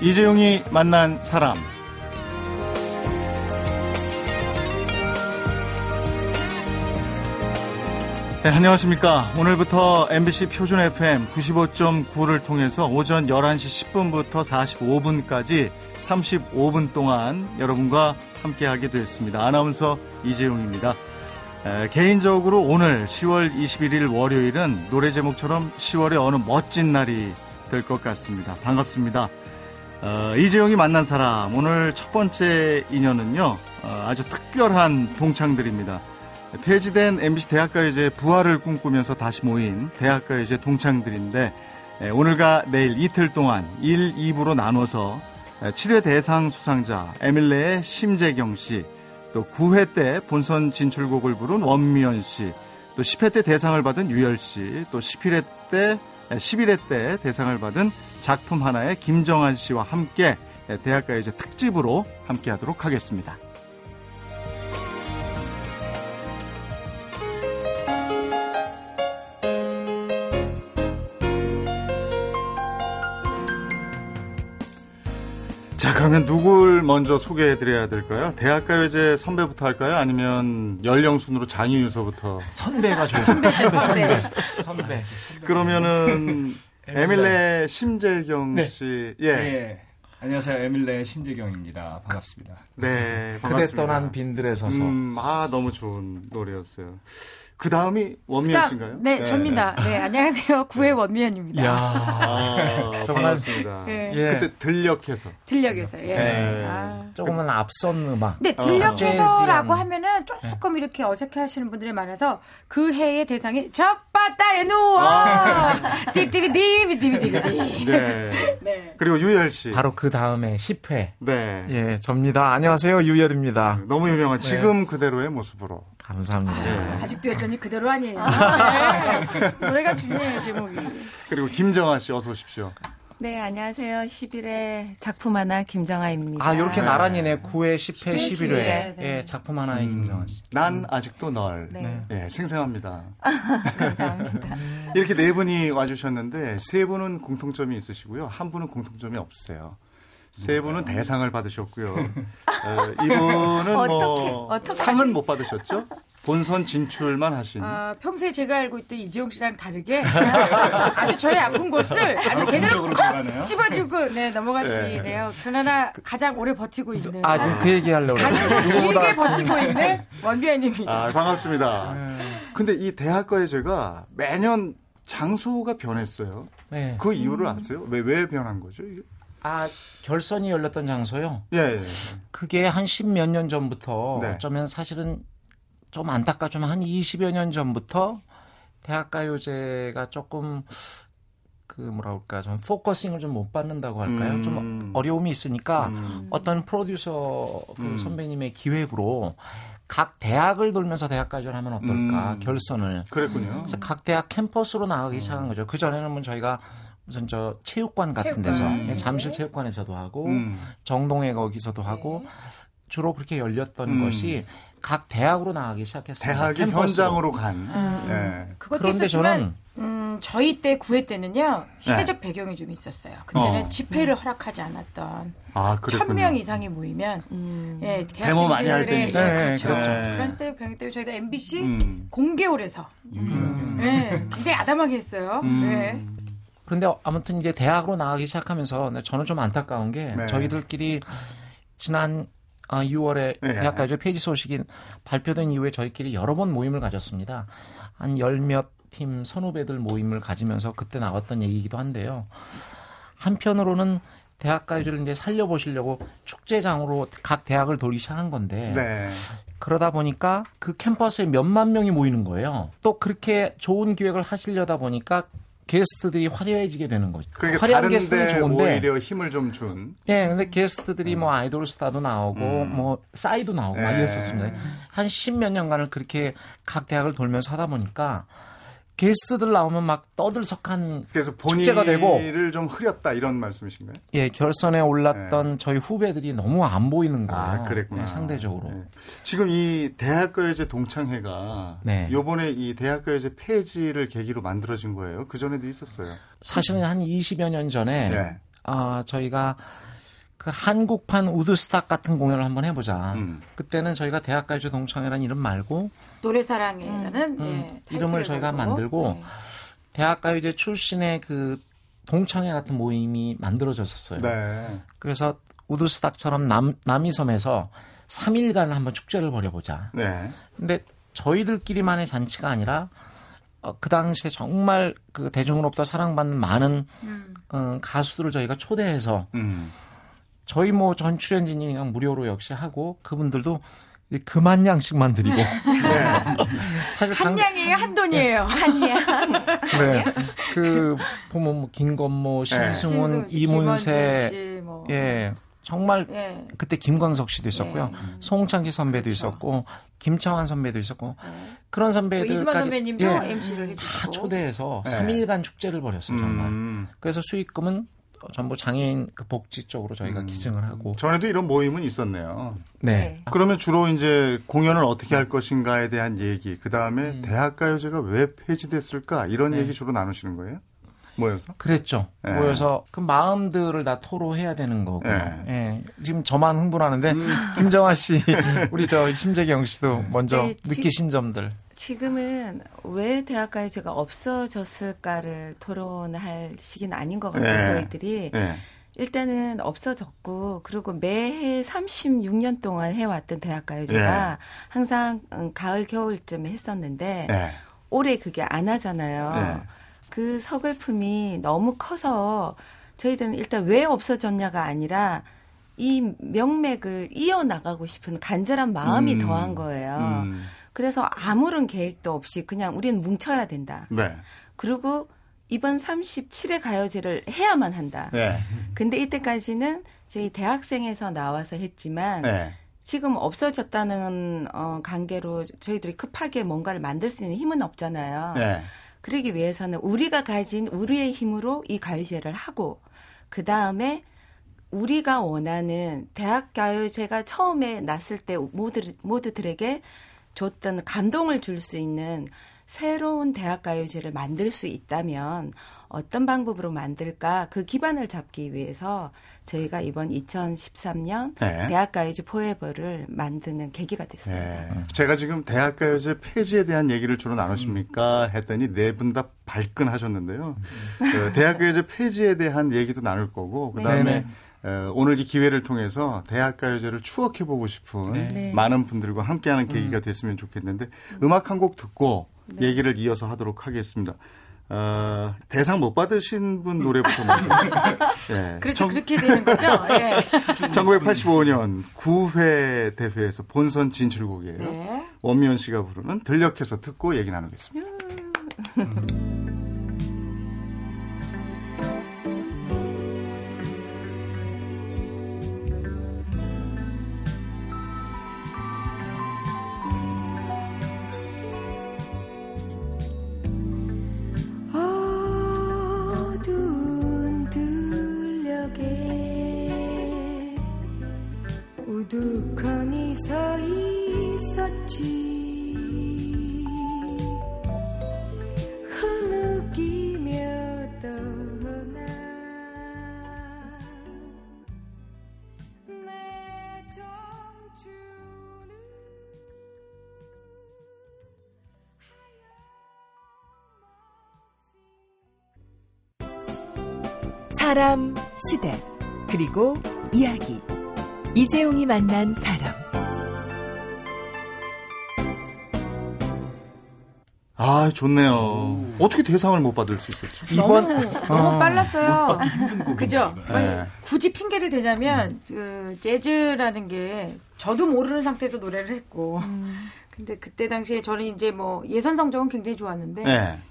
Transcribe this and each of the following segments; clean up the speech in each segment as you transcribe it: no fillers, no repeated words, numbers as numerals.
이재용이 만난 사람. 네, 안녕하십니까. 오늘부터 MBC 표준 FM 95.9를 통해서 오전 11시 10분부터 45분까지 35분 동안 여러분과 함께하게 됐습니다. 아나운서 이재용입니다. 개인적으로 오늘 10월 21일 월요일은 노래 제목처럼 10월의 어느 멋진 날이 될 것 같습니다. 반갑습니다. 이재용이 만난 사람, 오늘 첫 번째 인연은요, 아주 특별한 동창들입니다. 폐지된 MBC 대학가요제 부활을 꿈꾸면서 다시 모인 대학가요제 동창들인데, 오늘과 내일 이틀 동안 1, 2부로 나눠서 7회 대상 수상자 에밀레의 심재경 씨, 또 9회 때 본선 진출곡을 부른 원미연 씨, 또 10회 때 대상을 받은 유열 씨, 또 11회 때 대상을 받은 작품 하나의 김정한 씨와 함께 대학가요제 특집으로 함께하도록 하겠습니다. 자, 그러면 누굴 먼저 소개해드려야 될까요? 대학가요제 선배부터 할까요? 아니면 연령순으로 장유유서부터? 선배가 좋아요. 선배. 그러면은 에밀레 심재경 씨. 네. 예. 네. 안녕하세요. 에밀레 심재경입니다. 반갑습니다. 네, 반갑습니다. 그대 떠난 빈들에 서서. 너무 좋은 노래였어요. 그 다음이 원미연 씨인가요? 네, 접니다. 네, 안녕하세요. 9회 원미연입니다. 이야, 반갑습니다. 네. 예. 그때 들녘에서. 예. 네. 조금은 앞선 음악. 네, 들녘에서라고 하면은 조금 이렇게 어색해 하시는 분들이 많아서 그 해의 대상이 젖바다에 누워! 딥딥딥딥딥딥딥. 네. 그리고 유열 씨. 바로 그 다음에 10회. 네. 예, 접니다. 안녕하세요. 유열입니다. 너무 유명한 지금 그대로의 모습으로. 감사합니다. 아직도 여전히 그대로 아니에요. 노래가 중요해요, 제목이. 그리고 김정아 씨, 어서 오십시오. 네, 안녕하세요. 10일에 작품 하나 김정아입니다. 아, 이렇게 나란히네. 9회, 10회, 11회. 네. 예, 작품 하나의 김정아 씨. 난 아직도 널. 네. 예, 생생합니다. 감사합니다. 이렇게 네 분이 와주셨는데 세 분은 공통점이 있으시고요. 한 분은 공통점이 없으세요. 세 분은 대상을 받으셨고요. 이분은 어떻게 상은 못 받으셨죠? 본선 진출만 하신. 평소에 제가 알고 있던 이재용 씨랑 다르게 아주 저의 아픈 곳을 아주 제대로 콕 집어주고 넘어가시네요. 그러나 가장 오래 버티고 있는. 아, 지금 그 얘기 하려고. 가장 길게 버티고 있는 원비아님입니다. 아, 반갑습니다. 근데 이 대학가요제가 매년 장소가 변했어요. 네. 그 이유를 아세요? 왜 변한 거죠? 이게? 아, 결선이 열렸던 장소요? 예. 그게 한 10몇 년 전부터 어쩌면 사실은 좀 안타깝지만 한 20여 년 전부터 대학가요제가 조금 그 좀 포커싱을 좀 못 받는다고 할까요? 좀 어려움이 있으니까 어떤 프로듀서 선배님의 기획으로 각 대학을 돌면서 대학가요제를 하면 어떨까, 결선을. 그랬군요. 그래서 각 대학 캠퍼스로 나가기 시작한 거죠. 그전에는 뭐 저희가 무슨 저 체육관 같은 데서 잠실 체육관에서도 하고 정동에 거기서도 하고 주로 그렇게 열렸던 것이 각 대학으로 나가기 시작했어요. 대학이 현장으로 간. 그것도 있었지만 저희 때 9회 때는요 시대적 배경이 좀 있었어요. 그때는 집회를 허락하지 않았던 1,000명 이상이 모이면 데모 많이 할 때니까 그렇죠. 그런 시대적 배경 때문에 저희가 MBC 공개홀에서 굉장히 아담하게 했어요. 그런데 아무튼 이제 대학으로 나가기 시작하면서 저는 좀 안타까운 게 저희들끼리 지난 6월에 대학가요제 폐지 소식이 발표된 이후에 저희끼리 여러 번 모임을 가졌습니다. 한 열몇 팀 선후배들 모임을 가지면서 그때 나왔던 얘기이기도 한데요. 한편으로는 대학가요제를 이제 살려보시려고 축제장으로 각 대학을 돌기 시작한 건데 그러다 보니까 그 캠퍼스에 몇만 명이 모이는 거예요. 또 그렇게 좋은 기획을 하시려다 보니까 게스트들이 화려해지게 되는 거죠. 그러니까 화려한 게스트는 좋은데 오히려 힘을 좀 준. 예, 근데 게스트들이 뭐 아이돌 스타도 나오고 뭐 싸이도 나오고 막 이랬었습니다. 한 10몇 년간을 그렇게 각 대학을 돌면서 하다 보니까 게스트들 나오면 막 떠들썩한 축제가 되고. 본의를 좀 흐렸다 이런 말씀이신가요? 예, 결선에 올랐던 저희 후배들이 너무 안 보이는 거예요. 아, 그랬구나. 상대적으로. 지금 이 대학가요제 동창회가 요번에 이 대학가요제 폐지를 계기로 만들어진 거예요? 그전에도 있었어요? 사실은 한 20여 년 전에 저희가 그 한국판 우드스탁 같은 공연을 한번 해보자. 그때는 저희가 대학가요제 동창회라는 이름 말고 노래사랑회라는 예, 이름을 저희가 만들고 네. 대학가요제 출신의 그 동창회 같은 모임이 만들어졌었어요. 네. 그래서 우드스탁처럼 남이섬에서 3일간 한번 축제를 벌여보자. 네. 근데 저희들끼리만의 잔치가 아니라 그 당시에 정말 그 대중으로부터 사랑받는 많은 가수들을 저희가 초대해서 저희 뭐 전 출연진이 그냥 무료로 역시 하고 그분들도 금한 양씩만 드리고 사실 한 양이에요, 한 돈이에요, 한 양. 네, 그 보면 뭐 김건모, 신승훈, 네. 이문세, 뭐. 예, 정말 예. 그때 김광석 씨도 있었고요, 예. 송창기 선배도 그렇죠. 있었고, 김창완 선배도 있었고 그런 선배들까지 이수만 선배님도 예, MC를 해주시고. 다 초대해서 예. 3일간 축제를 벌였어요 정말. 그래서 수익금은 전부 장애인 복지 쪽으로 저희가 기증을 하고. 전에도 이런 모임은 있었네요. 네. 그러면 주로 이제 공연을 어떻게 할 것인가에 대한 얘기, 그 다음에 대학가요제가 왜 폐지됐을까 이런 얘기 주로 나누시는 거예요? 모여서? 그랬죠. 네. 모여서 그 마음들을 다 토로해야 되는 거고. 네. 네. 지금 저만 흥분하는데 김정한 씨, 우리 저 심재경 씨도 먼저 네, 느끼신 점들. 지금은 왜 대학가요제가 없어졌을까를 토론할 시기는 아닌 것 같아요. 네. 저희들이 일단은 없어졌고 그리고 매해 36년 동안 해왔던 대학가요제가 항상 가을 겨울쯤에 했었는데 올해 그게 안 하잖아요. 그 서글픔이 너무 커서 저희들은 일단 왜 없어졌냐가 아니라 이 명맥을 이어나가고 싶은 간절한 마음이 더한 거예요. 그래서 아무런 계획도 없이 그냥 우리는 뭉쳐야 된다. 네. 그리고 이번 37회 가요제를 해야만 한다. 네. 근데 이때까지는 저희 대학생에서 나와서 했지만 지금 없어졌다는 관계로 저희들이 급하게 뭔가를 만들 수 있는 힘은 없잖아요. 네. 그러기 위해서는 우리가 가진 우리의 힘으로 이 가요제를 하고 그 다음에 우리가 원하는 대학 가요제가 처음에 났을 때 모두들에게 줬던 감동을 줄 수 있는 새로운 대학 가요제를 만들 수 있다면 어떤 방법으로 만들까 그 기반을 잡기 위해서 저희가 이번 2013년 대학가요제 포에버를 만드는 계기가 됐습니다. 네. 제가 지금 대학가요제 폐지에 대한 얘기를 주로 나누십니까 했더니 네 분 다 발끈하셨는데요. 그 대학가요제 폐지에 대한 얘기도 나눌 거고 그다음에 오늘 이 기회를 통해서 대학가요제를 추억해보고 싶은 많은 분들과 함께하는 계기가 됐으면 좋겠는데 음악 한 곡 듣고 얘기를 이어서 하도록 하겠습니다. 대상 못 받으신 분 노래부터 먼저. 그렇죠. 그렇게 되는 거죠. 네. 1985년 9회 대회에서 본선 진출곡이에요. 네. 원미연 씨가 부르는 들녘에서 듣고 얘기 나누겠습니다. 우두커니 서 있었지 흐느끼며 떠나 내 청춘은 하염없이 사람, 시대, 그리고 이야기 이재용이 만난 사람. 아, 좋네요. 어떻게 대상을 못 받을 수 있었지? 너무 빨랐어요. 그죠? 굳이 핑계를 대자면 그 재즈라는 게 저도 모르는 상태에서 노래를 했고 근데 그때 당시에 저는 이제 뭐 예선 성적은 굉장히 좋았는데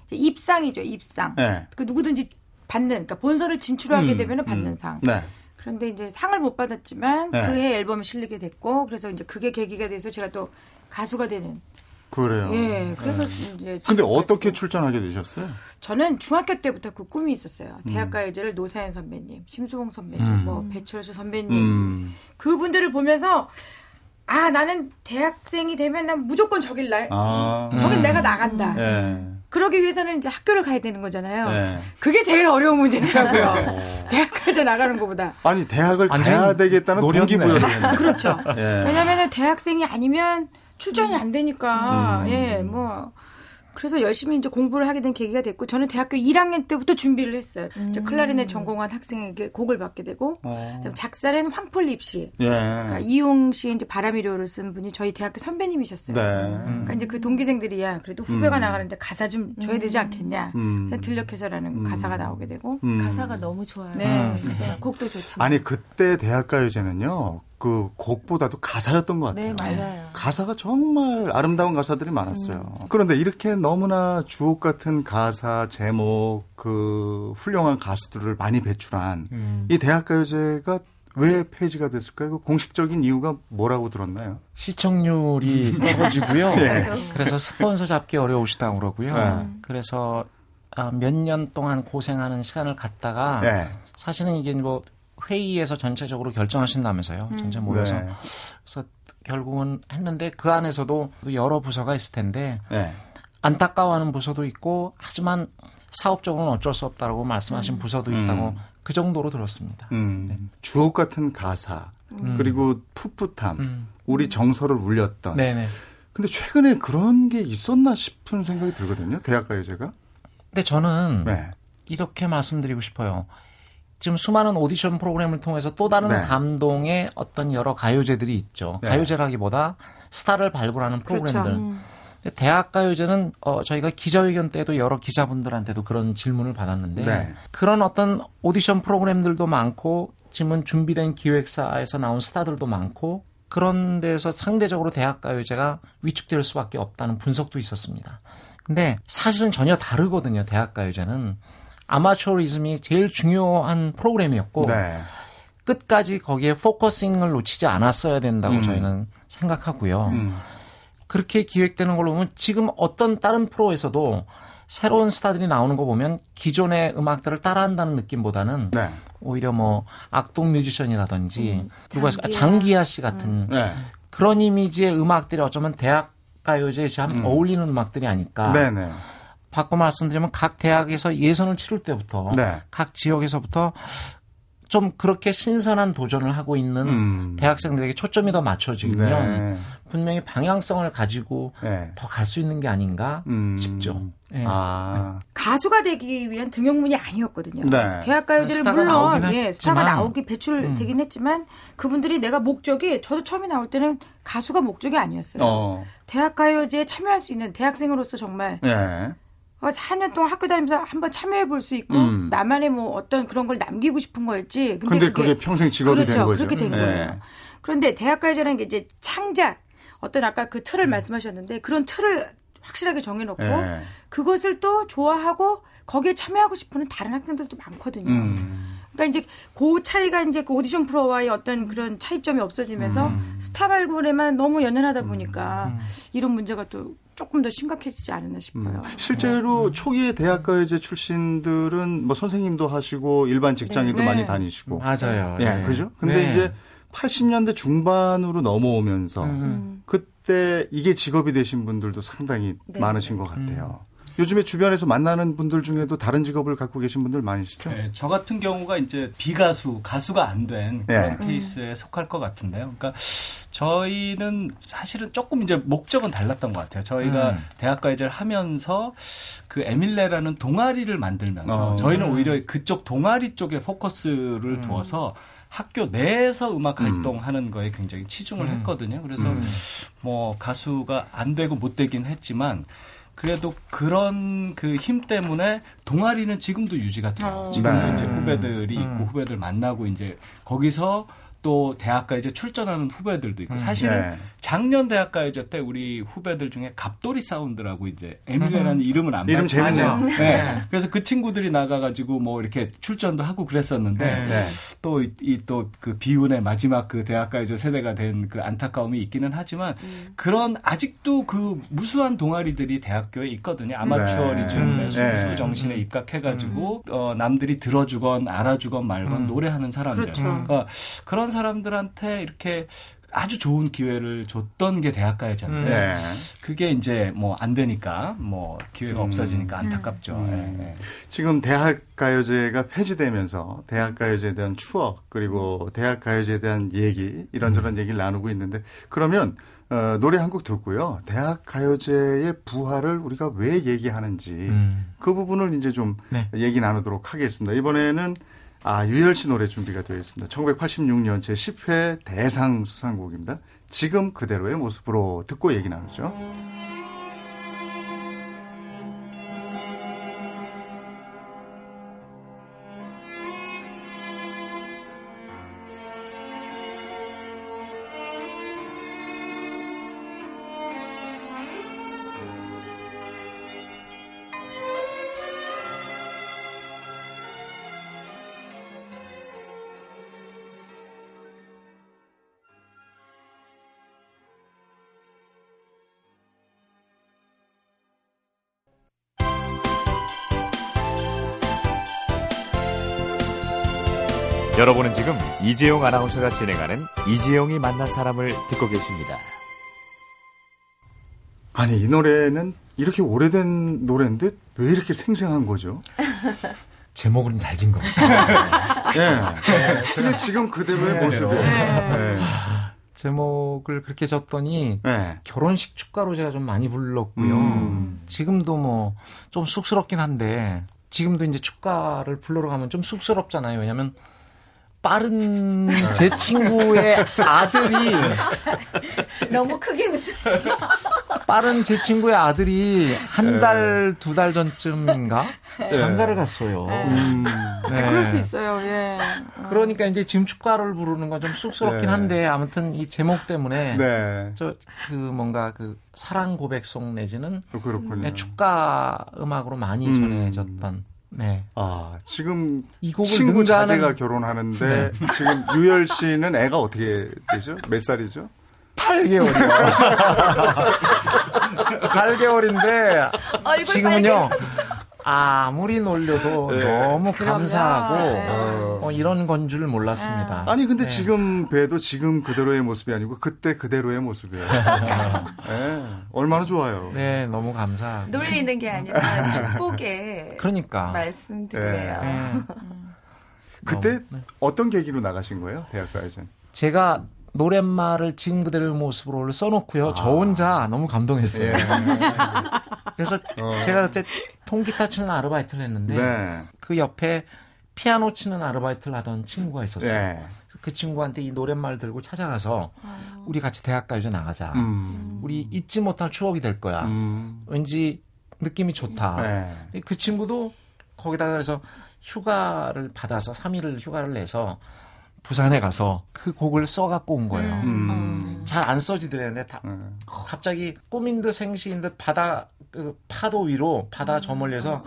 이제 입상이죠, 입상. 그 누구든지 받는, 그러니까 본선을 진출하게 되면 받는 상. 네. 그런데 이제 상을 못 받았지만 그해 앨범에 실리게 됐고 그래서 이제 그게 계기가 돼서 제가 또 가수가 되는. 그래요. 예. 그래서 이제. 근데 어떻게 출전하게 되셨어요? 저는 중학교 때부터 그 꿈이 있었어요. 대학가요제를 노사연 선배님, 심수봉 선배님, 뭐 배철수 선배님 그분들을 보면서 아 나는 대학생이 되면 난 무조건 저길 내가 나간다. 그러기 위해서는 이제 학교를 가야 되는 거잖아요. 네. 그게 제일 어려운 문제더라고요. 대학까지 나가는 것보다. 아니, 대학을 가야 되겠다는 동기부여를 했네요. 그렇죠. 예. 왜냐하면 대학생이 아니면 출전이 안 되니까. 예, 뭐. 그래서 열심히 이제 공부를 하게 된 계기가 됐고, 저는 대학교 1학년 때부터 준비를 했어요. 클라리넷 전공한 학생에게 곡을 받게 되고, 작사는 황풀립 씨, 예. 그러니까 이용 씨 이제 바람이료를 쓴 분이 저희 대학교 선배님이셨어요. 네. 그러니까 이제 그 동기생들이야 그래도 후배가 나가는데 가사 좀 줘야 되지 않겠냐. 들녘에서라는 가사가 나오게 되고, 가사가 너무 좋아요. 네, 곡도 좋지만. 아니 그때 대학가요제는요. 그 곡보다도 가사였던 것 같아요. 네, 맞아요. 가사가 정말 아름다운 가사들이 많았어요. 그런데 이렇게 너무나 주옥 같은 가사, 제목, 그 훌륭한 가수들을 많이 배출한 이 대학가요제가 왜 폐지가 됐을까요? 공식적인 이유가 뭐라고 들었나요? 시청률이 떨어지고요. 네. 그래서 스폰서 잡기 어려우시다고 그러고요. 네. 그래서 몇 년 동안 고생하는 시간을 갖다가 네. 사실은 이게 뭐 회의에서 전체적으로 결정하신다면서요. 전체 모여서. 네. 그래서 결국은 했는데 그 안에서도 여러 부서가 있을 텐데 네. 안타까워하는 부서도 있고 하지만 사업적으로는 어쩔 수 없다고 말씀하신 부서도 있다고 그 정도로 들었습니다. 네. 주옥 같은 가사 그리고 풋풋함 우리 정서를 울렸던. 네네. 근데 최근에 그런 게 있었나 싶은 생각이 들거든요. 대학가요제가. 근데 저는 네. 이렇게 말씀드리고 싶어요. 지금 수많은 오디션 프로그램을 통해서 또 다른 네. 감동의 어떤 여러 가요제들이 있죠. 네. 가요제라기보다 스타를 발굴하는 프로그램들. 그렇죠. 대학가요제는 저희가 기자회견 때도 여러 기자분들한테도 그런 질문을 받았는데 네. 그런 어떤 오디션 프로그램들도 많고 지금은 준비된 기획사에서 나온 스타들도 많고 그런 데서 상대적으로 대학가요제가 위축될 수밖에 없다는 분석도 있었습니다. 근데 사실은 전혀 다르거든요. 대학가요제는. 아마추어리즘이 제일 중요한 프로그램이었고 네. 끝까지 거기에 포커싱을 놓치지 않았어야 된다고 저희는 생각하고요. 그렇게 기획되는 걸로 보면 지금 어떤 다른 프로에서도 새로운 스타들이 나오는 거 보면 기존의 음악들을 따라한다는 느낌보다는 네. 오히려 뭐 악동 뮤지션이라든지 장기하 씨 같은 네. 그런 이미지의 음악들이 어쩌면 대학가요제에 참 어울리는 음악들이 아닐까. 네네. 바꿔 말씀드리면 각 대학에서 예선을 치를 때부터 네. 각 지역에서부터 좀 그렇게 신선한 도전을 하고 있는 대학생들에게 초점이 더 맞춰지면 네. 분명히 방향성을 가지고 네. 더 갈 수 있는 게 아닌가 싶죠. 네. 아. 가수가 되기 위한 등용문이 아니었거든요. 네. 대학가요제를 물론 스타가 나오기 배출되긴 했지만 그분들이 내가 목적이 저도 처음에 나올 때는 가수가 목적이 아니었어요. 대학가요제에 참여할 수 있는 대학생으로서 정말 네. 4년 동안 학교 다니면서 한번 참여해볼 수 있고 나만의 뭐 어떤 그런 걸 남기고 싶은 거였지. 근데 그게 평생 직업이 그렇죠, 된 거죠. 그렇게 된 거예요. 그런데 대학가요제라는 게 이제 창작 어떤 아까 그 틀을 말씀하셨는데 그런 틀을 확실하게 정해놓고 그것을 또 좋아하고 거기에 참여하고 싶은 다른 학생들도 많거든요. 그러니까 이제 그 차이가 이제 그 오디션 프로와의 어떤 그런 차이점이 없어지면서 스타 발굴에만 너무 연연하다 보니까 이런 문제가 또 조금 더 심각해지지 않았나 싶어요. 실제로 초기에 대학가요제 출신들은 뭐 선생님도 하시고 일반 직장인도 네. 많이 다니시고. 맞아요. 예, 네. 그죠? 근데 네. 이제 80년대 중반으로 넘어오면서 그때 이게 직업이 되신 분들도 상당히 네. 많으신 것 같아요. 요즘에 주변에서 만나는 분들 중에도 다른 직업을 갖고 계신 분들 많으시죠? 네, 저 같은 경우가 이제 비가수, 가수가 안 된 그런 네. 케이스에 속할 것 같은데요. 그러니까 저희는 사실은 조금 이제 목적은 달랐던 것 같아요. 저희가 대학가요제를 하면서 그 에밀레라는 동아리를 만들면서 저희는 오히려 그쪽 동아리 쪽에 포커스를 두어서 학교 내에서 음악 활동하는 거에 굉장히 치중을 했거든요. 그래서 뭐 가수가 안 되고 못 되긴 했지만 그래도 그런 그 힘 때문에 동아리는 지금도 유지가 돼요. 지금도 네. 이제 후배들이 있고 후배들 만나고 이제 거기서 또 대학가요제 출전하는 후배들도 있고 사실은 네. 작년 대학가요제 때 우리 후배들 중에 갑돌이 사운드라고 이제 에밀레라는 이름을 안 이름 재밌네요. 네. 그래서 그 친구들이 나가가지고 뭐 이렇게 출전도 하고 그랬었는데 또 이 또 그 비운의 마지막 그 대학가요제 세대가 된 그 안타까움이 있기는 하지만 그런 아직도 그 무수한 동아리들이 대학교에 있거든요. 아마추어리즘의 순수 정신에 입각해가지고 남들이 들어주건 알아주건 말건 노래하는 사람들. 그렇죠. 그러니까 그런 사람들한테 이렇게 아주 좋은 기회를 줬던 게 대학가요제인데 네. 그게 이제 뭐 안 되니까 뭐 기회가 없어지니까 안타깝죠. 네. 지금 대학가요제가 폐지되면서 대학가요제에 대한 추억 그리고 대학가요제에 대한 얘기 이런저런 얘기를 나누고 있는데 그러면 노래 한 곡 듣고요. 대학가요제의 부활을 우리가 왜 얘기하는지 그 부분을 이제 좀 네. 얘기 나누도록 하겠습니다. 이번에는 유열 씨 노래 준비가 되어 있습니다. 1986년 제10회 대상 수상곡입니다. 지금 그대로의 모습으로 듣고 얘기 나누죠. 여러분은 지금 이재용 아나운서가 진행하는 이재용이 만난 사람을 듣고 계십니다. 아니, 이 노래는 이렇게 오래된 노래인데 왜 이렇게 생생한 거죠? 제목은 잘 진 겁니다. 네. 근데 지금 그대로의 모습이에요. 네. 제목을 그렇게 졌더니 네. 결혼식 축가로 제가 좀 많이 불렀고요. 지금도 뭐 좀 쑥스럽긴 한데 지금도 이제 축가를 불러러 가면 좀 쑥스럽잖아요. 왜냐하면 빠른 제 친구의 아들이 너무 크게 웃었어. 빠른 제 친구의 아들이 한 달, 두 달 전쯤인가 장가를 갔어요. 네. 그럴 수 있어요. 예. 그러니까 이제 지금 축가를 부르는 건 좀 쑥스럽긴 한데 아무튼 이 제목 때문에 저 뭔가 사랑 고백송 내지는 축가 음악으로 많이 전해졌던. 네. 지금 이 곡을 친구 자제가 결혼하는데 네. 지금 유열 씨는 애가 어떻게 되죠? 몇 살이죠? 8개월이요. 8개월인데 지금은요. 아무리 놀려도 너무 감사하고 이런 건 줄 몰랐습니다. 아니 근데 네. 지금 봬도 지금 그대로의 모습이 아니고 그때 그대로의 모습이에요. 네. 얼마나 좋아요. 네, 너무 감사하고. 놀리는 게 아니라 축복의 그러니까. 말씀드려요. 네. 네. 그때 네. 어떤 계기로 나가신 거예요? 대학가요제는. 제가 노랫말을 지금 그대로의 모습으로 써놓고요. 저 혼자 너무 감동했어요. 예. 그래서 제가 그때 통기타 치는 아르바이트를 했는데 네. 그 옆에 피아노 치는 아르바이트를 하던 친구가 있었어요. 네. 그 친구한테 이 노랫말 들고 찾아가서 우리 같이 대학가요제 나가자. 우리 잊지 못할 추억이 될 거야. 왠지 느낌이 좋다. 네. 그 친구도 거기다가 그래서 휴가를 받아서 3일을 휴가를 내서 부산에 가서 그 곡을 써갖고 온 거예요. 잘 안 써지더래요. 갑자기 꿈인 듯 생시인 듯 바다 파도 위로 바다 저 멀리에서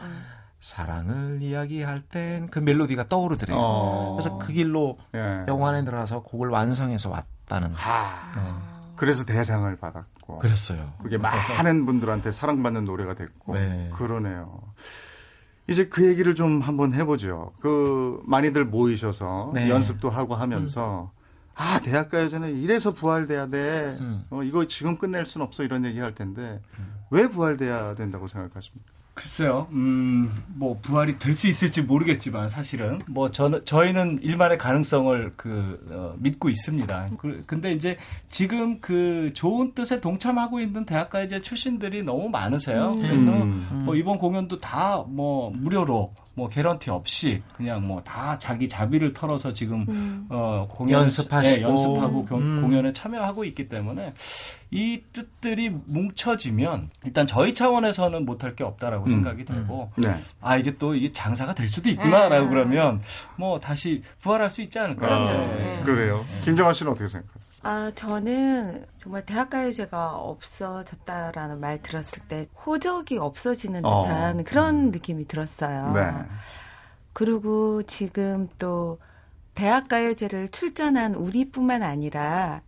사랑을 이야기할 땐 그 멜로디가 떠오르더래요. 그래서 그 길로 영화관에 들어가서 곡을 완성해서 왔다는. 그래서 대상을 받았고. 그랬어요. 그게 많은 분들한테 사랑받는 노래가 됐고. 네. 그러네요. 이제 그 얘기를 좀 한번 해보죠. 많이들 모이셔서 네. 연습도 하고 하면서 대학가요제는 이래서 부활돼야 돼. 이거 지금 끝낼 순 없어 이런 얘기할 텐데 왜 부활돼야 된다고 생각하십니까? 글쎄요. 뭐 부활이 될 수 있을지 모르겠지만 사실은 뭐 저희는 일말의 가능성을 믿고 있습니다. 근데 이제 지금 좋은 뜻에 동참하고 있는 대학가요제 출신들이 너무 많으세요. 그래서 뭐 이번 공연도 다 뭐 무료로 뭐 개런티 없이 그냥 뭐 다 자기 자비를 털어서 지금 공연 연습하고 공연에 참여하고 있기 때문에 이 뜻들이 뭉쳐지면 일단 저희 차원에서는 못할 게 없다라고 생각이 들고 네. 이게 또 이게 장사가 될 수도 있구나라고 그러면 뭐 다시 부활할 수 있지 않을까. 그래요. 김정한 씨는 어떻게 생각하세요? 저는 정말 대학가요제가 없어졌다라는 말 들었을 때 호적이 없어지는 듯한 그런 느낌이 들었어요. 네. 그리고 지금 또 대학가요제를 출전한 우리뿐만 아니라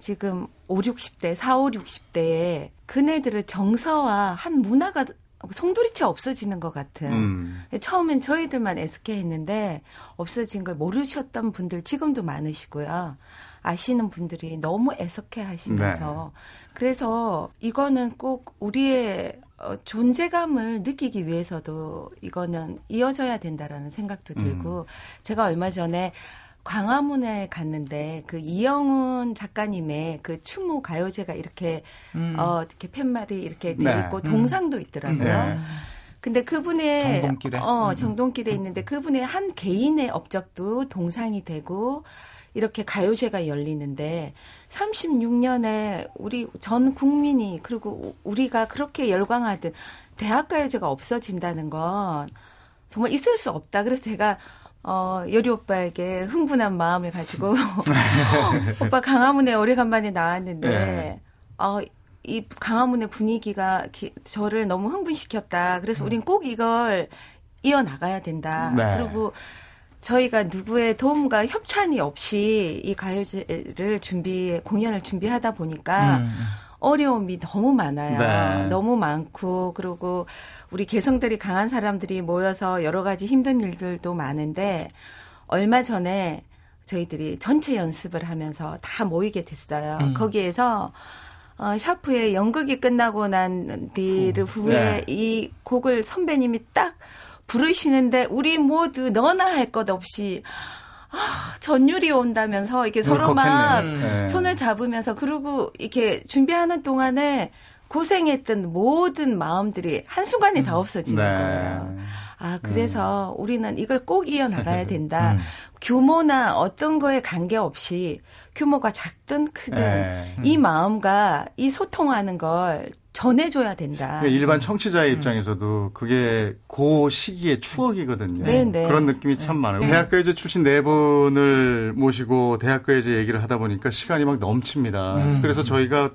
지금 50, 60대, 40, 60대에 그네들을 정서화한 문화가 송두리째 없어지는 것 같은. 처음엔 저희들만 애석해했는데 없어진 걸 모르셨던 분들 지금도 많으시고요. 아시는 분들이 너무 애석해 하시면서 네. 그래서 이거는 꼭 우리의 존재감을 느끼기 위해서도 이거는 이어져야 된다라는 생각도 들고 제가 얼마 전에 광화문에 갔는데 그 이영훈 작가님의 그 추모 가요제가 이렇게 이렇게 팻말이 이렇게 돼 있고 네. 동상도 있더라고요. 네. 근데 그분의 정동길에 있는데 그분의 한 개인의 업적도 동상이 되고 이렇게 가요제가 열리는데 36년에 우리 전 국민이 그리고 우리가 그렇게 열광하던 대학가요제가 없어진다는 건 정말 있을 수 없다. 그래서 제가 여리 오빠에게 흥분한 마음을 가지고 오빠 강화문에 오래간만에 나왔는데 네. 이 강화문의 분위기가 저를 너무 흥분시켰다. 그래서 우린 꼭 이걸 이어나가야 된다. 네. 그리고 저희가 누구의 도움과 협찬이 없이 이 가요제를 공연을 준비하다 보니까 어려움이 너무 많아요. 네. 너무 많고 그리고 우리 개성들이 강한 사람들이 모여서 여러 가지 힘든 일들도 많은데 얼마 전에 저희들이 전체 연습을 하면서 다 모이게 됐어요. 거기에서 샤프의 연극이 끝나고 난 뒤를 후에 네. 이 곡을 선배님이 딱 부르시는데 우리 모두 너나 할 것 없이 전율이 온다면서 이렇게 서로 막 네. 손을 잡으면서 그러고 이렇게 준비하는 동안에 고생했던 모든 마음들이 한순간에 다 없어지는 네. 거예요. 그래서 우리는 이걸 꼭 이어나가야 된다. 규모나 어떤 거에 관계없이 규모가 작든 크든 이 마음과 이 소통하는 걸 전해줘야 된다. 일반 청취자의 입장에서도 그게 그 시기의 추억이거든요. 네네. 그런 느낌이 참 많아요. 대학가요제 출신 네 분을 모시고 대학가요제 얘기를 하다 보니까 시간이 막 넘칩니다. 그래서 저희가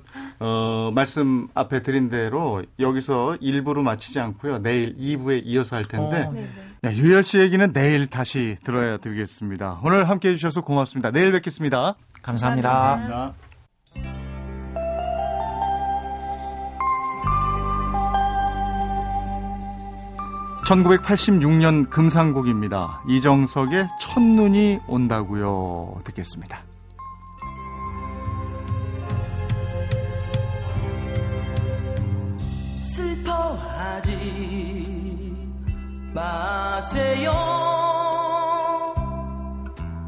말씀 앞에 드린 대로 여기서 1부로 마치지 않고요. 내일 2부에 이어서 할 텐데 네, 유열 씨 얘기는 내일 다시 들어야 되겠습니다. 오늘 함께해 주셔서 고맙습니다. 내일 뵙겠습니다. 감사합니다. 감사합니다. (1986년) 금상곡입니다. 이정석의 첫눈이 온다고요. 듣겠습니다. 슬퍼하지 마세요.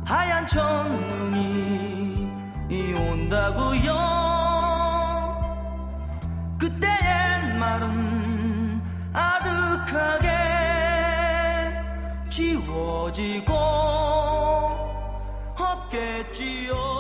하얀 첫눈이 온다고요. 그때의 말은 아득하게 지워지고 없겠지요.